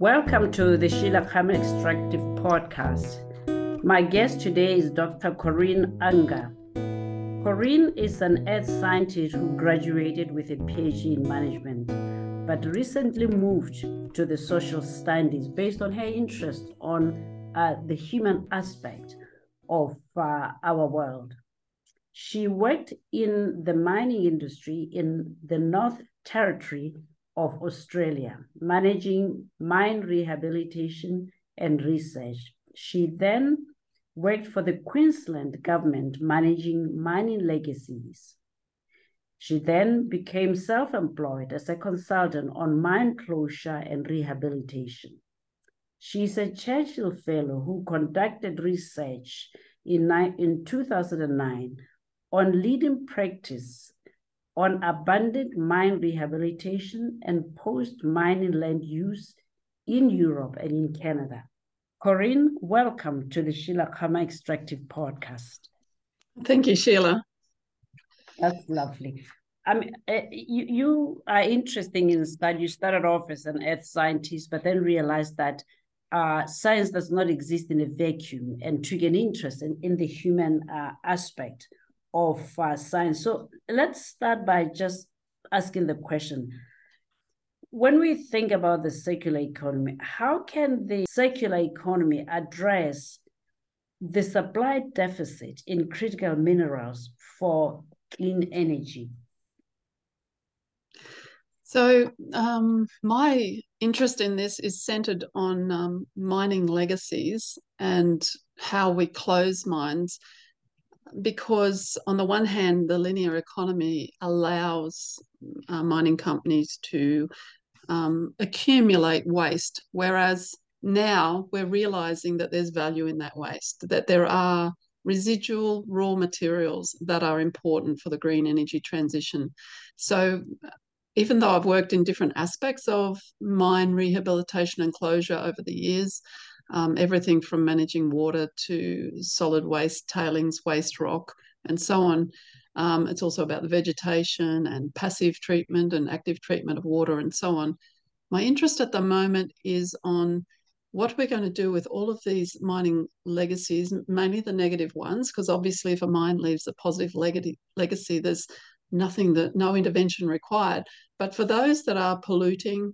Welcome to the Sheilakama Extractive Podcast. My guest today is Dr. Corinne Anger. Corinne is an earth scientist who graduated with a PhD in management, but recently moved to the social studies based on her interest on the human aspect of our world. She worked in the mining industry in the North Territory of Australia, managing mine rehabilitation and research. She then worked for the Queensland government, managing mining legacies. She then became self-employed as a consultant on mine closure and rehabilitation. She is a Churchill Fellow who conducted research in 2009 on leading practice on abundant mine rehabilitation and post-mining land use in Europe and in Canada. Corinne, welcome to the Sheilakama Extractive Podcast. Thank you, Sheila. That's lovely. I mean, you are interesting in that you started off as an earth scientist, but then realized that science does not exist in a vacuum and took an interest in the human aspect of science. So let's start by just asking the question. When we think about the circular economy, how can the circular economy address the supply deficit in critical minerals for clean energy? So my interest in this is centered on mining legacies and how we close mines, because on the one hand, the linear economy allows mining companies to accumulate waste, whereas now we're realising that there's value in that waste, that there are residual raw materials that are important for the green energy transition. So even though I've worked in different aspects of mine rehabilitation and closure over the years, everything from managing water to solid waste, tailings, waste rock, and so on. It's also about the vegetation and passive treatment and active treatment of water and so on. My interest at the moment is on what we're going to do with all of these mining legacies, mainly the negative ones, because obviously if a mine leaves a positive legacy, there's nothing that, no intervention required. But for those that are polluting,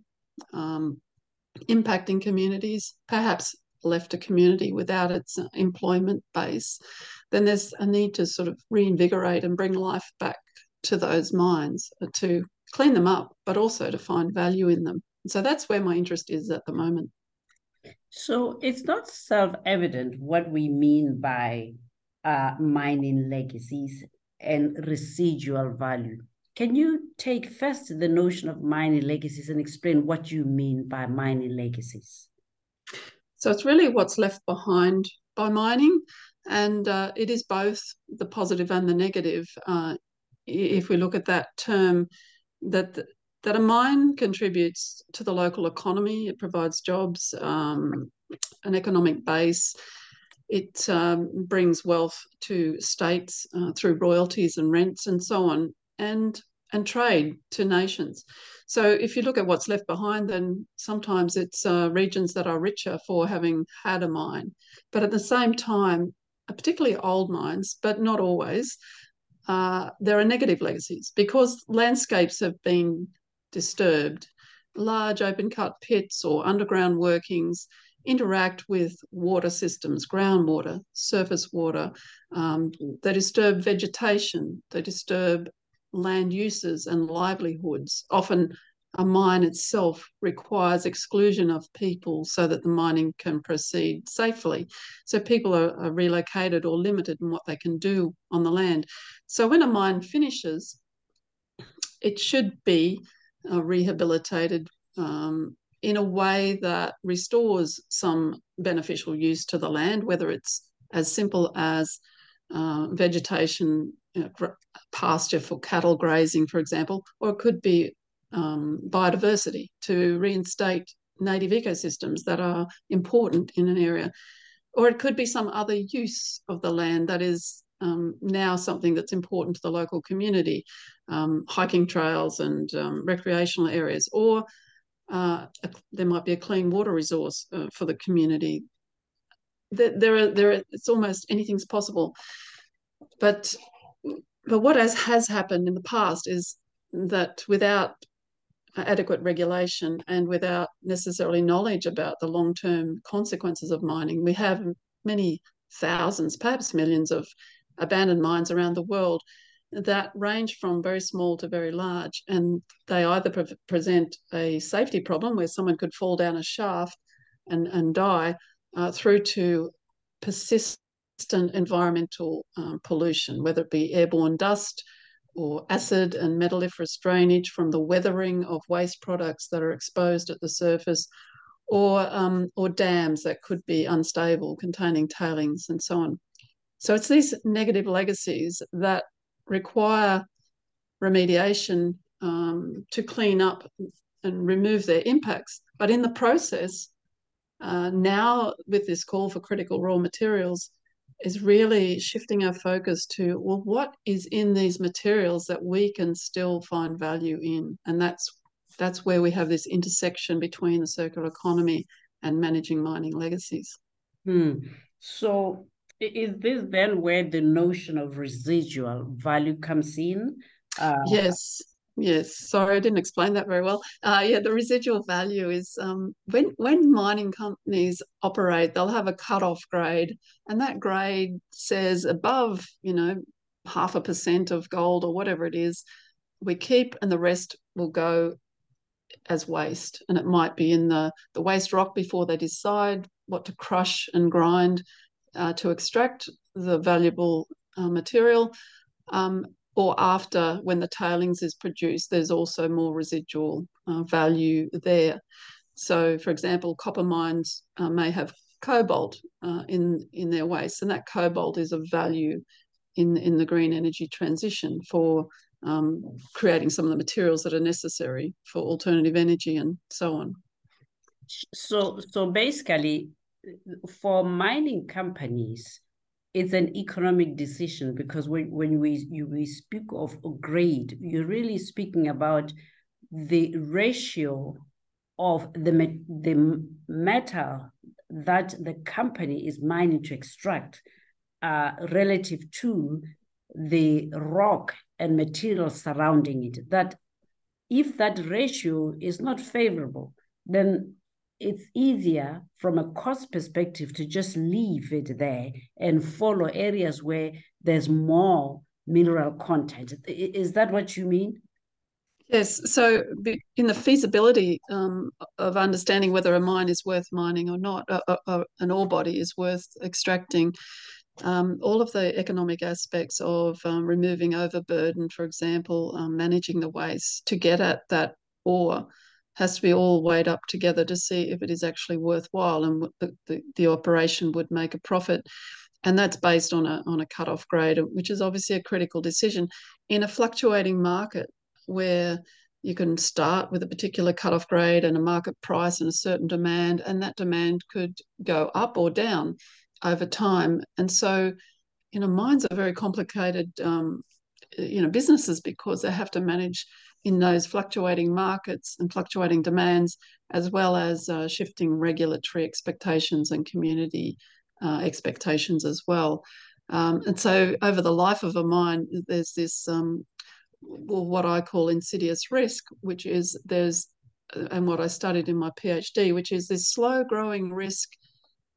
impacting communities, perhaps left a community without its employment base, then there's a need to sort of reinvigorate and bring life back to those mines, to clean them up, but also to find value in them. So that's where my interest is at the moment. So it's not self-evident what we mean by mining legacies and residual value. Can you take first the notion of mining legacies and explain what you mean by mining legacies? So it's really what's left behind by mining, and it is both the positive and the negative. If we look at that term, that a mine contributes to the local economy, it provides jobs, an economic base. It brings wealth to states through royalties and rents and so on, and trade to nations. So if you look at what's left behind, then sometimes it's regions that are richer for having had a mine. But at the same time, particularly old mines, but not always, there are negative legacies because landscapes have been disturbed. Large open cut pits or underground workings interact with water systems, groundwater, surface water. They disturb vegetation, they disturb land uses and livelihoods. Often a mine itself requires exclusion of people so that the mining can proceed safely. So people are relocated or limited in what they can do on the land. So when a mine finishes, it should be rehabilitated in a way that restores some beneficial use to the land, whether it's as simple as vegetation, pasture for cattle grazing, for example, or it could be biodiversity to reinstate native ecosystems that are important in an area, or it could be some other use of the land that is now something that's important to the local community, hiking trails and recreational areas, or there might be a clean water resource for the community. There are, it's almost anything's possible. But what has happened in the past is that without adequate regulation and without necessarily knowledge about the long-term consequences of mining, we have many thousands, perhaps millions of abandoned mines around the world that range from very small to very large, and they either present a safety problem where someone could fall down a shaft and die, through to persistent environmental pollution, whether it be airborne dust or acid and metalliferous drainage from the weathering of waste products that are exposed at the surface, or dams that could be unstable, containing tailings and so on. So it's these negative legacies that require remediation to clean up and remove their impacts. But in the process, now with this call for critical raw materials, is really shifting our focus to, well, what is in these materials that we can still find value in? And that's where we have this intersection between the circular economy and managing mining legacies. So is this then where the notion of residual value comes in? Yes. Sorry, I didn't explain that very well. The residual value is when mining companies operate, they'll have a cut-off grade, and that grade says above, 0.5% of gold or whatever it is, we keep, and the rest will go as waste. And it might be in the waste rock before they decide what to crush and grind to extract the valuable material. Or after, when the tailings is produced, there's also more residual value there. So, for example, copper mines may have cobalt in their waste, and that cobalt is of value in the green energy transition for creating some of the materials that are necessary for alternative energy and so on. So basically, for mining companies, it's an economic decision, because when we speak of a grade, you're really speaking about the ratio of the metal that the company is mining to extract relative to the rock and materials surrounding it. That if that ratio is not favorable, then it's easier from a cost perspective to just leave it there and follow areas where there's more mineral content. Is that what you mean? Yes. So in the feasibility of understanding whether a mine is worth mining or not, an ore body is worth extracting, all of the economic aspects of removing overburden, for example, managing the waste to get at that ore, has to be all weighed up together to see if it is actually worthwhile, and the operation would make a profit. And that's based on a cut-off grade, which is obviously a critical decision in a fluctuating market where you can start with a particular cut-off grade and a market price and a certain demand, and that demand could go up or down over time. And so, mines are very complicated, businesses, because they have to manage in those fluctuating markets and fluctuating demands, as well as shifting regulatory expectations and community expectations as well. And so over the life of a mine, there's this, what I call insidious risk, which is and what I studied in my PhD, which is this slow growing risk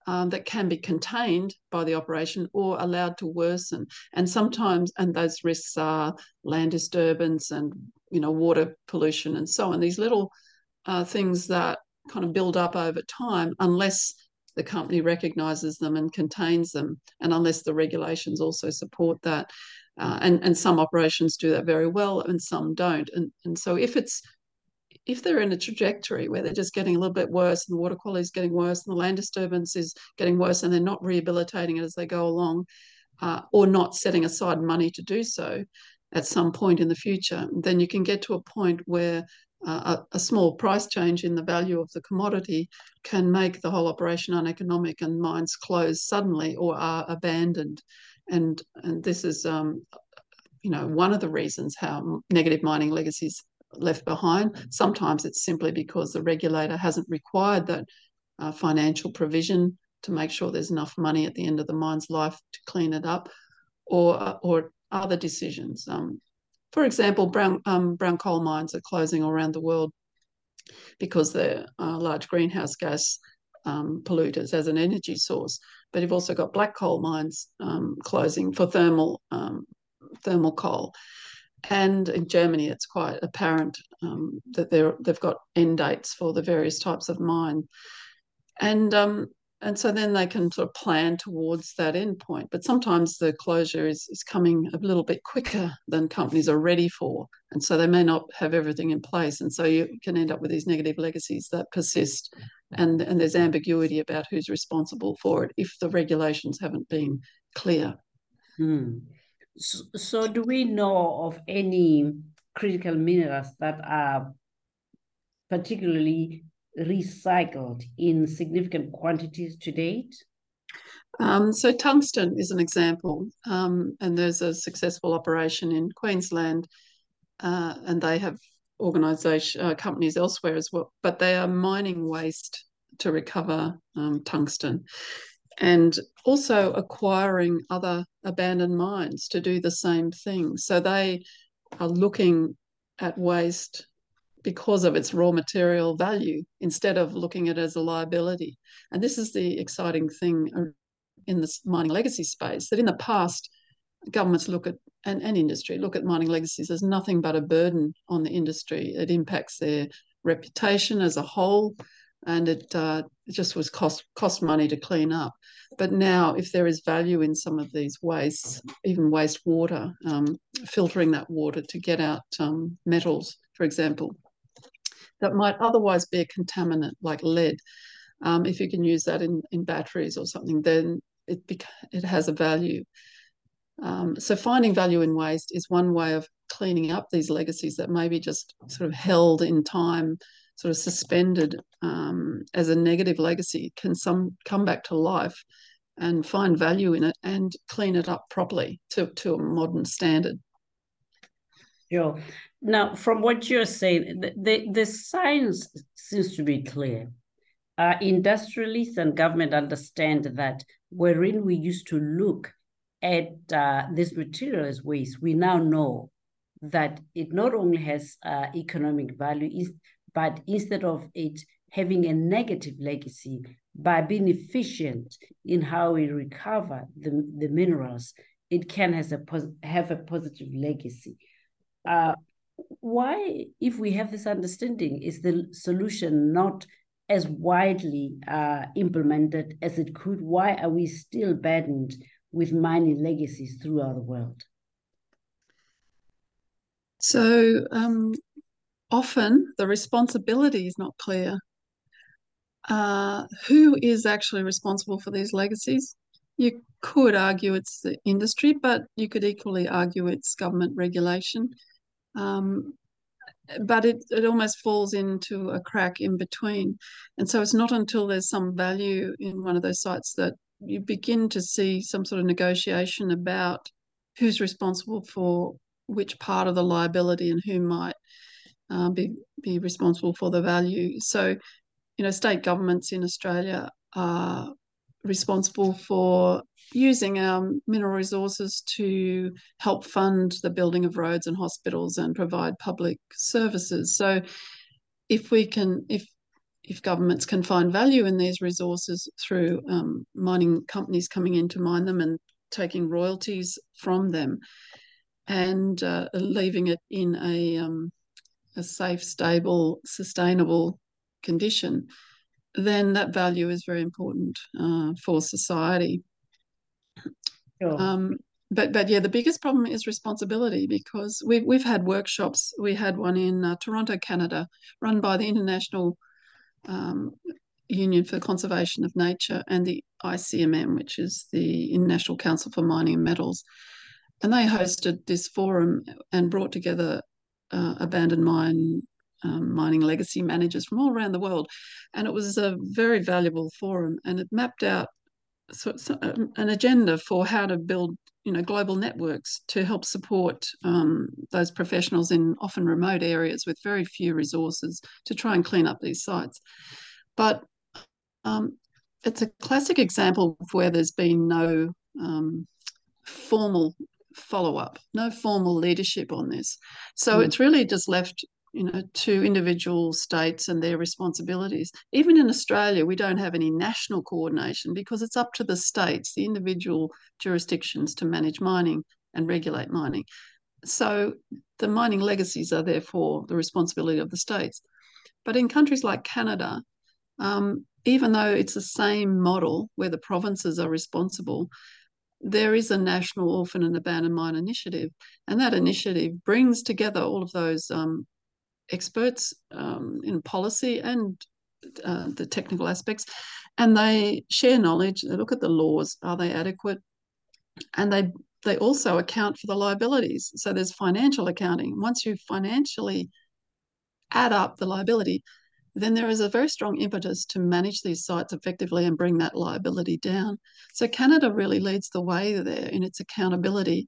that can be contained by the operation or allowed to worsen. And sometimes, and those risks are land disturbance and, water pollution and so on, these little things that kind of build up over time, unless the company recognises them and contains them, and unless the regulations also support that. And some operations do that very well and some don't. And so if they're in a trajectory where they're just getting a little bit worse, and the water quality is getting worse, and the land disturbance is getting worse, and they're not rehabilitating it as they go along, or not setting aside money to do so at some point in the future, then you can get to a point where a small price change in the value of the commodity can make the whole operation uneconomic, and mines close suddenly or are abandoned. And this is, one of the reasons how negative mining legacies left behind. Sometimes it's simply because the regulator hasn't required that financial provision to make sure there's enough money at the end of the mine's life to clean it up, or other decisions. For example, brown coal mines are closing around the world because they're large greenhouse gas polluters as an energy source. But you've also got black coal mines closing for thermal coal. And in Germany, it's quite apparent that they've got end dates for the various types of mine. And so then they can sort of plan towards that end point. But sometimes the closure is coming a little bit quicker than companies are ready for. And so they may not have everything in place. And so you can end up with these negative legacies that persist. And there's ambiguity about who's responsible for it if the regulations haven't been clear. Hmm. So do we know of any critical minerals that are particularly recycled in significant quantities to date? So tungsten is an example, and there's a successful operation in Queensland, and they have organisation companies elsewhere as well, but they are mining waste to recover tungsten, and also acquiring other abandoned mines to do the same thing. So they are looking at waste because of its raw material value instead of looking at it as a liability. And this is the exciting thing in this mining legacy space, that in the past, governments look at, and industry, look at mining legacies as nothing but a burden on the industry. It impacts their reputation as a whole, and it just was cost money to clean up. But now, if there is value in some of these wastes, even wastewater, filtering that water to get out metals, for example, that might otherwise be a contaminant like lead. If you can use that in batteries or something, then it has a value. So finding value in waste is one way of cleaning up these legacies that may be just sort of held in time, sort of suspended as a negative legacy, can come back to life and find value in it and clean it up properly to a modern standard. Sure. Now, from what you're saying, the science seems to be clear. Industrialists and government understand that wherein we used to look at this material as waste, we now know that it not only has economic value, but instead of it having a negative legacy, by being efficient in how we recover the minerals, it can have a positive legacy. Why, if we have this understanding, is the solution not as widely implemented as it could? Why are we still burdened with mining legacies throughout the world? So often the responsibility is not clear. Who is actually responsible for these legacies? You could argue it's the industry, but you could equally argue it's government regulation. But it almost falls into a crack in between. And so it's not until there's some value in one of those sites that you begin to see some sort of negotiation about who's responsible for which part of the liability and who might be responsible for the value. So, you know, state governments in Australia are responsible for using our mineral resources to help fund the building of roads and hospitals and provide public services. So if governments can find value in these resources through mining companies coming in to mine them and taking royalties from them, and leaving it in a safe, stable, sustainable condition, then that value is very important for society. Sure. But yeah, the biggest problem is responsibility, because we've had workshops. We had one in Toronto, Canada, run by the International Union for the Conservation of Nature and the ICMM, which is the International Council for Mining and Metals. And they hosted this forum and brought together abandoned mining legacy managers from all around the world. And it was a very valuable forum, and it mapped out so it's an agenda for how to build, you know, global networks to help support those professionals in often remote areas with very few resources to try and clean up these sites. But it's a classic example of where there's been no formal follow-up, no formal leadership on this. So it's really just left, you know, to individual states and their responsibilities. Even in Australia, we don't have any national coordination because it's up to the states, the individual jurisdictions, to manage mining and regulate mining. So the mining legacies are therefore the responsibility of the states. But in countries like Canada, even though it's the same model where the provinces are responsible, there is a national orphan and abandoned mine initiative, and that initiative brings together all of those experts in policy and the technical aspects, and they share knowledge. They look at the laws. Are they adequate? And they also account for the liabilities. So there's financial accounting. Once you financially add up the liability, then there is a very strong impetus to manage these sites effectively and bring that liability down. So Canada really leads the way there in its accountability,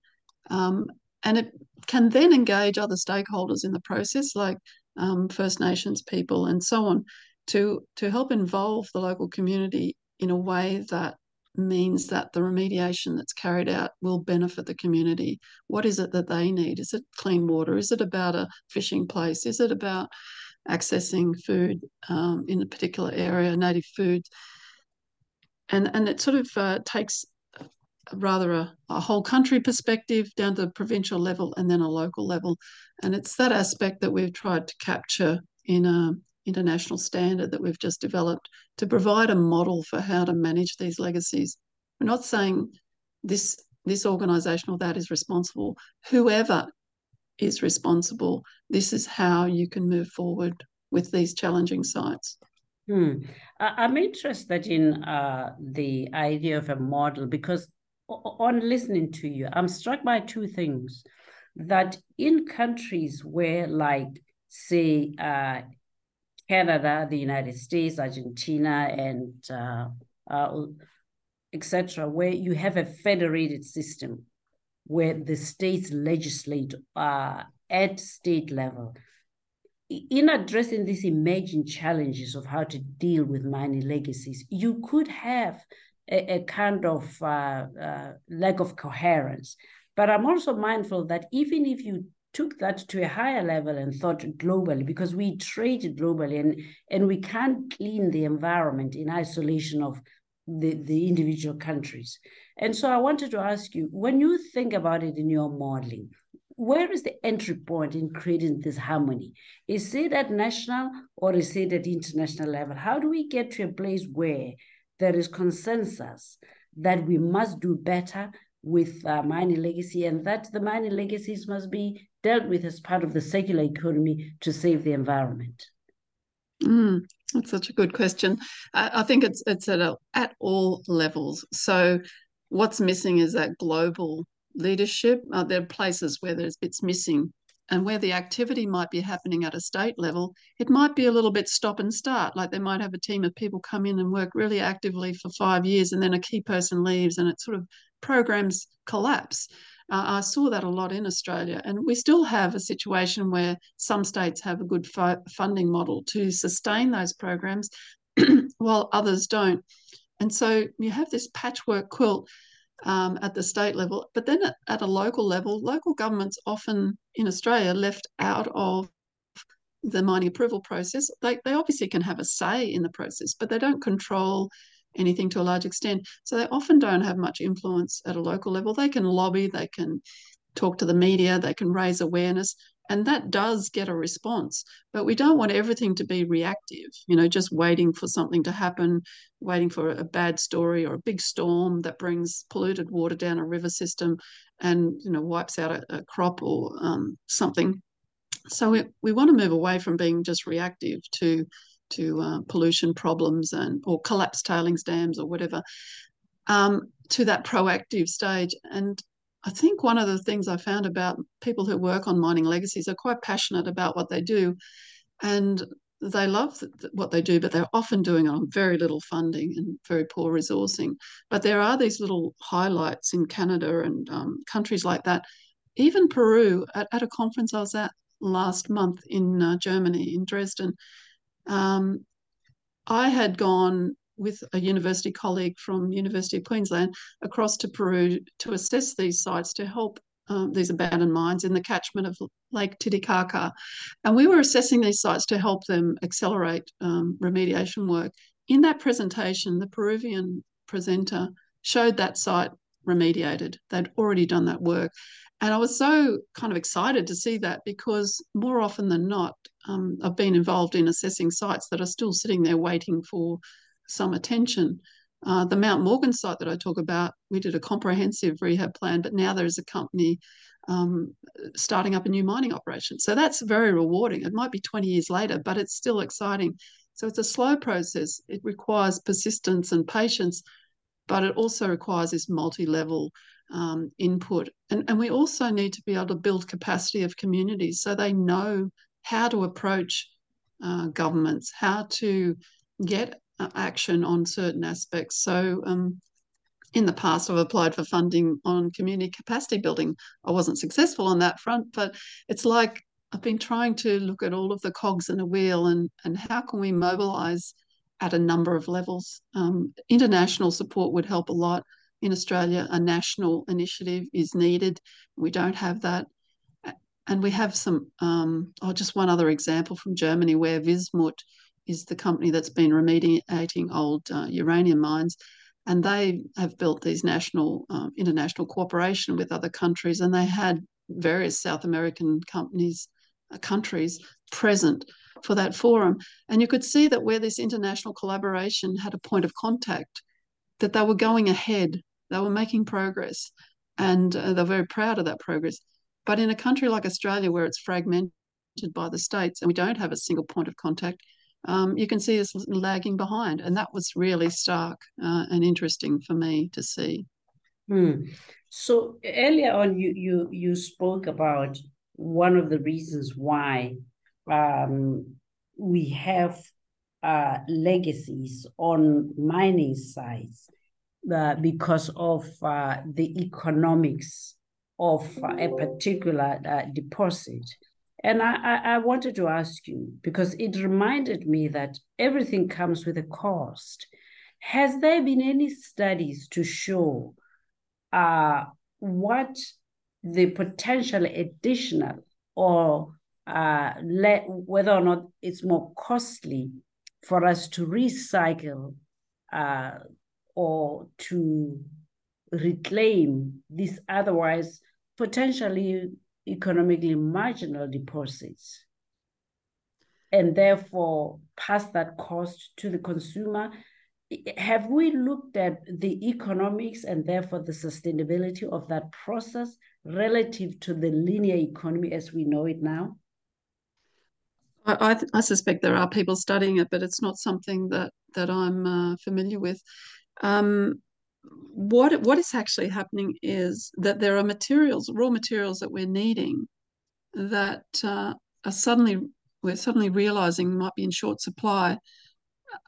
and it can then engage other stakeholders in the process, like First Nations people and so on, to help involve the local community in a way that means that the remediation that's carried out will benefit the community. What is it that they need? Is it clean water? Is it about a fishing place? Is it about accessing food in a particular area, native food? And it sort of takes rather a whole country perspective down to the provincial level and then a local level. And it's that aspect that we've tried to capture in an international standard that we've just developed to provide a model for how to manage these legacies. We're not saying this organisation or that is responsible. Whoever is responsible, this is how you can move forward with these challenging sites. I'm interested in the idea of a model, because on listening to you, I'm struck by two things. That in countries where, like, say, Canada, the United States, Argentina, and etc., where you have a federated system, where the states legislate at state level. In addressing these emerging challenges of how to deal with mining legacies, you could have a kind of lack of coherence. But I'm also mindful that even if you took that to a higher level and thought globally, because we trade globally and we can't clean the environment in isolation of the individual countries. And so I wanted to ask you, when you think about it in your modeling, where is the entry point in creating this harmony? Is it at national or is it at international level? How do we get to a place where there is consensus that we must do better with mining legacy and that the mining legacies must be dealt with as part of the circular economy to save the environment? That's such a good question. I think it's at all levels. So what's missing is that global leadership. There are places where there's bits missing, and where the activity might be happening at a state level, it might be a little bit stop and start. Like, they might have a team of people come in and work really actively for 5 years, and then a key person leaves and it sort of programs collapse. I saw that a lot in Australia. And we still have a situation where some states have a good funding model to sustain those programs while others don't. And so you have this patchwork quilt at the state level, but then at a local level, local governments often in Australia left out of the mining approval process. They obviously can have a say in the process, but they don't control anything to a large extent. So they often don't have much influence at a local level. They can lobby, they can talk to the media, they can raise awareness, and that does get a response. But we don't want everything to be reactive, you know, just waiting for something to happen, waiting for a bad story or a big storm that brings polluted water down a river system and, you know, wipes out a crop or something. So we want to move away from being just reactive to pollution problems and or collapsed tailings dams or whatever, to that proactive stage. And I think one of the things I found about people who work on mining legacies are quite passionate about what they do, and they love what they do, but they're often doing it on very little funding and very poor resourcing. But there are these little highlights in Canada and countries like that. Even Peru, at a conference I was at last month in Germany, in Dresden, I had gone with a university colleague from University of Queensland across to Peru to assess these sites to help these abandoned mines in the catchment of Lake Titicaca. And we were assessing these sites to help them accelerate remediation work. In that presentation, the Peruvian presenter showed that site remediated. They'd already done that work. And I was so kind of excited to see that, because more often than not, I've been involved in assessing sites that are still sitting there waiting for some attention. The Mount Morgan site that I talk about, we did a comprehensive rehab plan, but now there is a company starting up a new mining operation. So that's very rewarding. It might be 20 years later, but it's still exciting. So it's a slow process. It requires persistence and patience, but it also requires this multi-level input. And we also need to be able to build capacity of communities so they know how to approach governments, how to get action on certain aspects. So in the past, I've applied for funding on community capacity building. I wasn't successful on that front, but it's like I've been trying to look at all of the cogs in a wheel and how can we mobilise at a number of levels. International support would help a lot. In Australia, a national initiative is needed. We don't have that. And we have some, just one other example from Germany, where Wismut is the company that's been remediating old uranium mines, and they have built these national, international cooperation with other countries, and they had various South American countries present for that forum. And you could see that where this international collaboration had a point of contact, that they were going ahead, they were making progress, and they're very proud of that progress. But in a country like Australia, where it's fragmented by the states and we don't have a single point of contact, you can see us lagging behind. And that was really stark and interesting for me to see. So earlier on, you spoke about one of the reasons why we have legacies on mining sites because of the economics of a particular deposit. And I wanted to ask you, because it reminded me that everything comes with a cost. Has there been any studies to show what the potential additional or whether or not it's more costly for us to recycle or to reclaim this otherwise potentially economically marginal deposits, and therefore pass that cost to the consumer? Have we looked at the economics and therefore the sustainability of that process relative to the linear economy as we know it now? I suspect there are people studying it, but it's not something that I'm familiar with. What is actually happening is that there are materials, raw materials that we're needing that we're suddenly realising might be in short supply,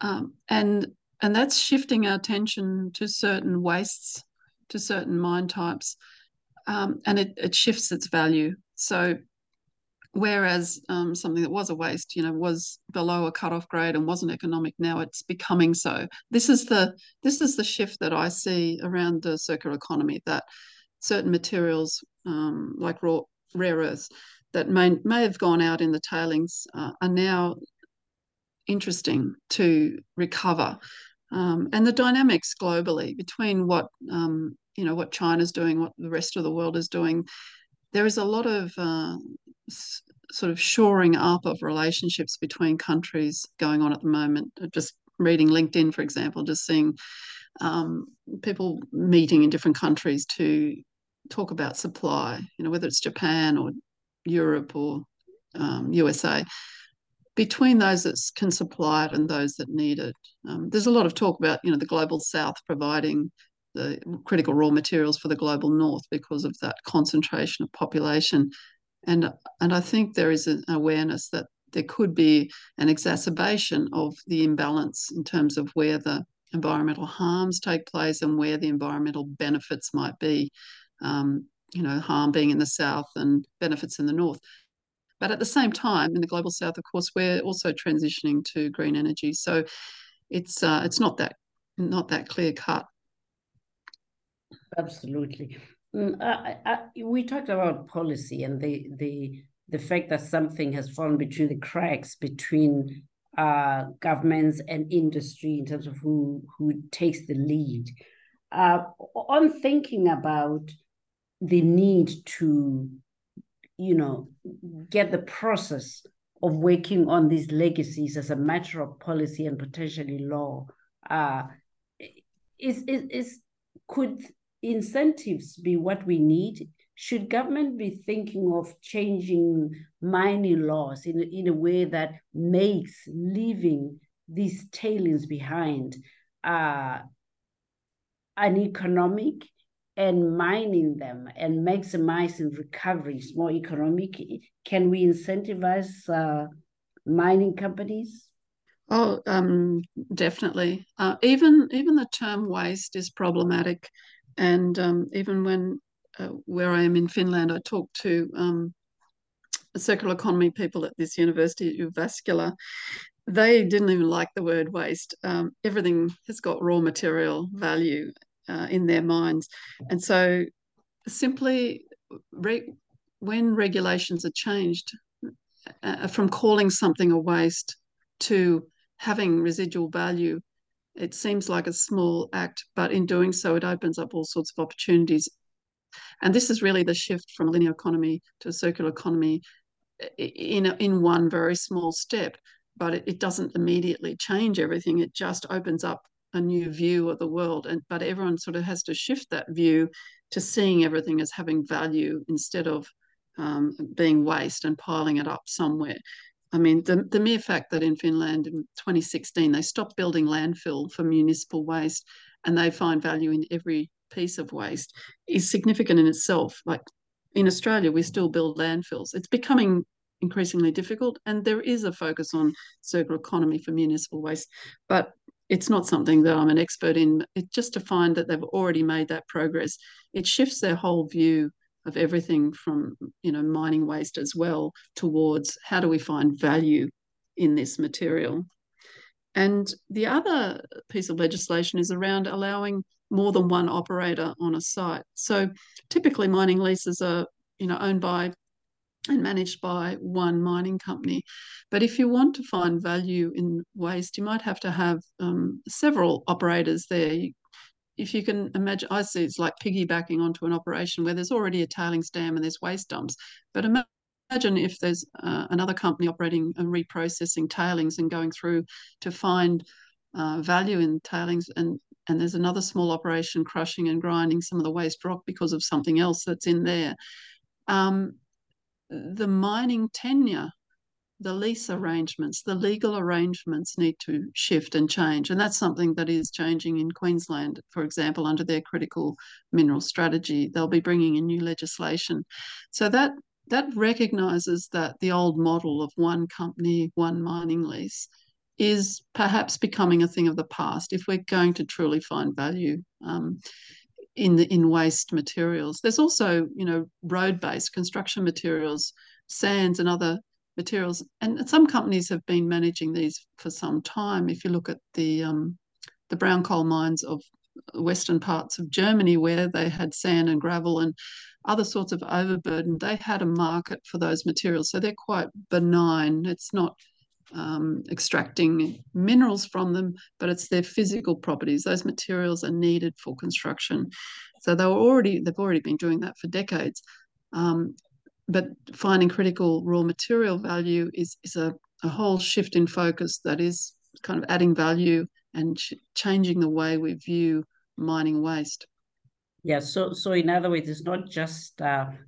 and that's shifting our attention to certain wastes, to certain mine types, and it shifts its value. So whereas something that was a waste, was below a cut-off grade and wasn't economic, now it's becoming so. This is the shift that I see around the circular economy, that certain materials like rare earths that may have gone out in the tailings are now interesting to recover. And the dynamics globally between what China's doing, what the rest of the world is doing, there is a lot of sort of shoring up of relationships between countries going on at the moment. Just reading LinkedIn, for example, just seeing people meeting in different countries to talk about supply, whether it's Japan or Europe or USA, between those that can supply it and those that need it. There's a lot of talk about, the global south providing the critical raw materials for the global north because of that concentration of population. And I think there is an awareness that there could be an exacerbation of the imbalance in terms of where the environmental harms take place and where the environmental benefits might be, you know, harm being in the south and benefits in the north. But at the same time, in the global south, of course, we're also transitioning to green energy. So it's not that clear cut. Absolutely. We talked about policy and the fact that something has fallen between the cracks between governments and industry in terms of who takes the lead. I'm thinking about the need to, you know, get the process of working on these legacies as a matter of policy and potentially law. Could incentives be what we need? Should government be thinking of changing mining laws in a way that makes leaving these tailings behind an economic and mining them and maximizing recoveries more economic? Can we incentivize mining companies? Oh, definitely. Even the term waste is problematic. And even when where I am in Finland, I talk to circular economy people at this university, Uvaskula. They didn't even like the word waste. Everything has got raw material value in their minds. And so simply when regulations are changed from calling something a waste to having residual value, it seems like a small act, but in doing so, it opens up all sorts of opportunities. And this is really the shift from a linear economy to a circular economy in one very small step, but it doesn't immediately change everything. It just opens up a new view of the world, but everyone sort of has to shift that view to seeing everything as having value instead of being waste and piling it up somewhere. I mean, the mere fact that in Finland in 2016 they stopped building landfill for municipal waste and they find value in every piece of waste is significant in itself. Like in Australia, we still build landfills. It's becoming increasingly difficult, and there is a focus on circular economy for municipal waste, but it's not something that I'm an expert in. It's just to find that they've already made that progress. It shifts their whole view of everything from, you know, mining waste as well towards how do we find value in this material. And the other piece of legislation is around allowing more than one operator on a site. So typically mining leases are, you know, owned by and managed by one mining company. But if you want to find value in waste, you might have to have several operators there. If you can imagine, I see it's like piggybacking onto an operation where there's already a tailings dam and there's waste dumps. But imagine if there's another company operating and reprocessing tailings and going through to find value in tailings, and there's another small operation crushing and grinding some of the waste rock because of something else that's in there. The mining tenure, the lease arrangements, the legal arrangements need to shift and change. And that's something that is changing in Queensland, for example, under their critical mineral strategy. They'll be bringing in new legislation. So that recognises that the old model of one company, one mining lease is perhaps becoming a thing of the past if we're going to truly find value in waste materials. There's also, you know, road-based construction materials, sands and other materials, and some companies have been managing these for some time. If you look at the brown coal mines of western parts of Germany, where they had sand and gravel and other sorts of overburden, they had a market for those materials. So they're quite benign. It's not extracting minerals from them, but it's their physical properties. Those materials are needed for construction. So they've already been doing that for decades. But finding critical raw material value is a whole shift in focus that is kind of adding value and changing the way we view mining waste. Yeah, so in other words, it's not just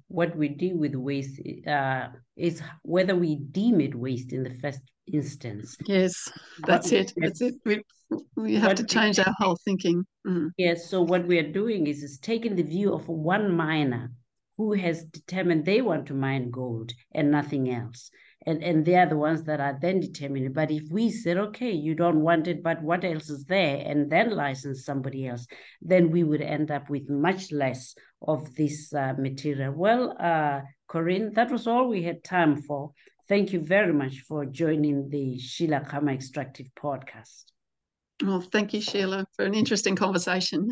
what we do with waste, it's whether we deem it waste in the first instance. Yes, that's it. We have to change our whole thinking. Mm. Yes, yeah, so what we are doing is taking the view of one miner who has determined they want to mine gold and nothing else. and they are the ones that are then determined. But if we said, okay, you don't want it, but what else is there, and then license somebody else, then we would end up with much less of this material. Well, Corinne, that was all we had time for. Thank you very much for joining the Sheilakama Extractive Podcast. Well, thank you, Sheila, for an interesting conversation.